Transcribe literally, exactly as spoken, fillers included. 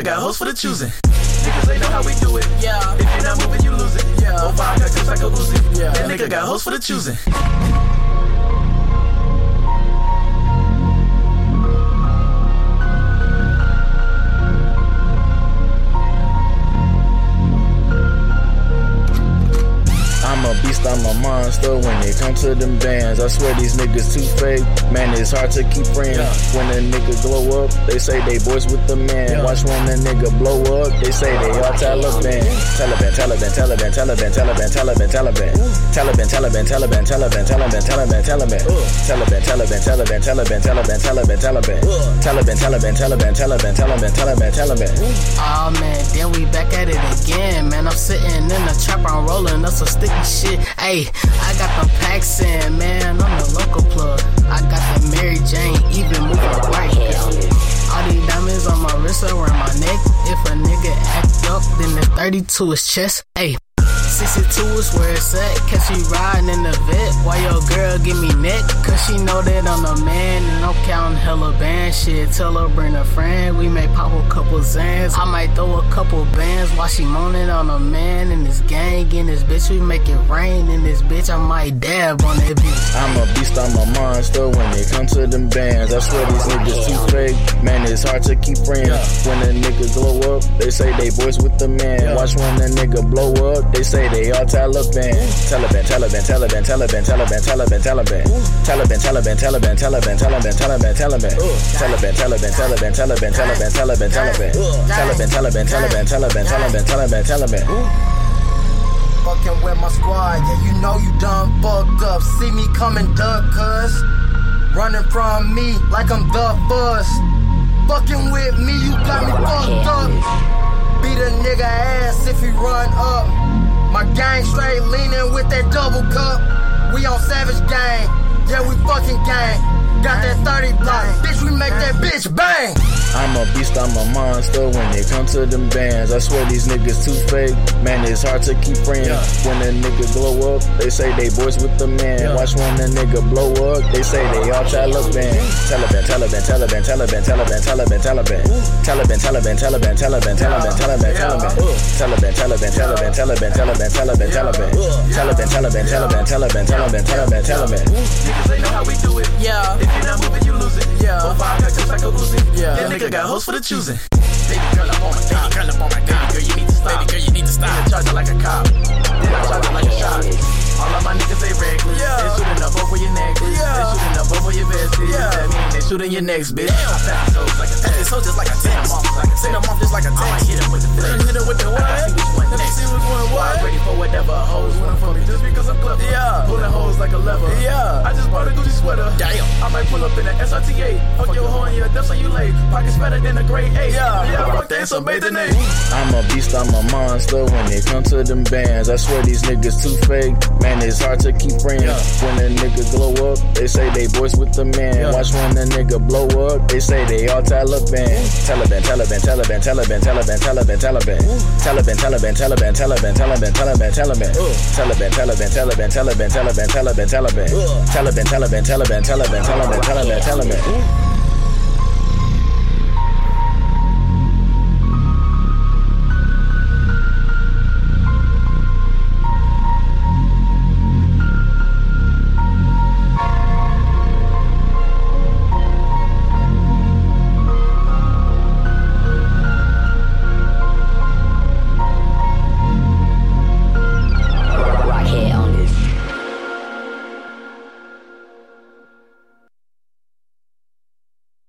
nigga got hoes for the choosing. Niggas, they know how we do it. Yeah. If you're not moving, you lose it. Yeah. Oh, I got just like a Gucci. Yeah. That nigga got hoes for the choosing. I'm a monster when it comes to them bands. I swear these niggas too fake. Man, it's hard to keep friends. Yeah. When a nigga glow up, they say they boys with the man. Yeah. Watch when a nigga blow up, they say they all Taliban. Taliban, Taliban, Taliban, Taliban, Taliban, Taliban, Taliban. Taliban, Taliban, Taliban, Taliban, Taliban, Taliban, Taliban. Taliban, Taliban, Taliban, Taliban, Taliban, Taliban, Taliban. Taliban, Taliban, Taliban, Taliban, Taliban, Taliban, Taliban. Oh man, then we back at it again, man. I'm sitting in the trap, I'm rolling up some sticky shit. Hey, I got the packs in, man, I'm the local plug. I got the Mary Jane, even moving right. All these diamonds on my wrist around my neck. If a nigga act up, then the thirty-two is chest. Hey, sixty-two is where it's at. Catch you riding in the vet. Why your girl give me neck? Cause she know that I'm a man and I'm counting hella band shit. Tell her bring a friend. We may pop a couple Zans. I might throw a couple bands while she moaning on a man in this gang. In this bitch, we make it rain. In this bitch, I might dab on that bitch. I'm a beast, I'm a monster when it comes to them bands. I swear these niggas too fake. Man, it's hard to keep friends. When a nigga glow up, they say they boys with the man. Watch when a nigga blow up, they say they all Taliban. Taliban, Taliban, Taliban, Taliban, Taliban, Taliban, Taliban. Taliban, Taliban, Taliban, Taliban, Taliban, Taliban, Taliban. Taliban, Taliban, Taliban, Taliban, Taliban, Taliban, Taliban. Taliban, Taliban, Taliban, Taliban, Taliban, Taliban, Taliban. Fucking with my squad, yeah, you know you done fuck up. See me coming, duck, cuz. Running from me like I'm the bus. Fucking with me, you got me fucked up. Beat a nigga ass if he run up. My gang straight leaning with that double cup. We on Savage Gang, yeah we fucking gang. Got that thirty block, bitch we make that bitch bang. I'm a beast, I'm a monster when it comes to them bands. I swear these niggas too fake. Man, it's hard to keep friends. Yeah. When a nigga glow up, they say they boys with the man. Yeah. Watch when a nigga blow up, they say they all Taliban. Taliban, Taliban, Taliban, Taliban, Taliban, Taliban, Taliban. Taliban, Taliban, Taliban, Taliban, Taliban, Taliban, Taliban. Taliban, Taliban, Taliban, Taliban, Taliban, Taliban, Taliban. Taliban, Taliban, Taliban, Taliban, Taliban, Taliban, Taliban. Niggas, they know how we do it. Yeah. If you're not moving, you lose it. Yeah. Oh, I got just like a Gucci. Yeah. That nigga got hoes for the choosing. Baby girl, I'm on my god. Baby girl, I'm on my god. Baby girl, you need to stop. Baby girl, you need to stop. Then I charge her like a cop. Then I charge her like a shot. All of my niggas, they reckless. Yeah. They shooting up over your neck. Yeah. They shooting up over your vest. Yeah. That mean they shooting your necks, bitch. Damn. I found those like a text. So just like a text. Send them off just like a text. I might hit him with the flex. Hit him with the what? Let me see what's going next. Let me see what's going what? I'm ready for whatever hoes want from me. Just because I'm clever. Yeah. Pulling hoes like a lever. Yeah. I just bought a Gucci sweater. Damn. I might pull up in an S R T A. Fuck your hoe and your depth so you late. Pockets better than a grade eight. Yeah, yeah, fuck that, some bathing eight. I'm a beast, I'm a monster when it comes to them bands. I swear these niggas too fake. Man, it's hard to keep friends. Yeah. When a nigga glow up, they say they boys with the man. Yeah. Watch when a nigga blow up, they say they all Taliban. Taliban, Taliban, Taliban, Taliban, Taliban, Taliban, Taliban. Taliban, Taliban, Taliban, Taliban, Taliban, Taliban, Taliban. Taliban, Taliban, Taliban, Taliban, Taliban, Taliban, Taliban. Taliban, Taliban, Taliban, Taliban, Taliban, Taliban, Taliban.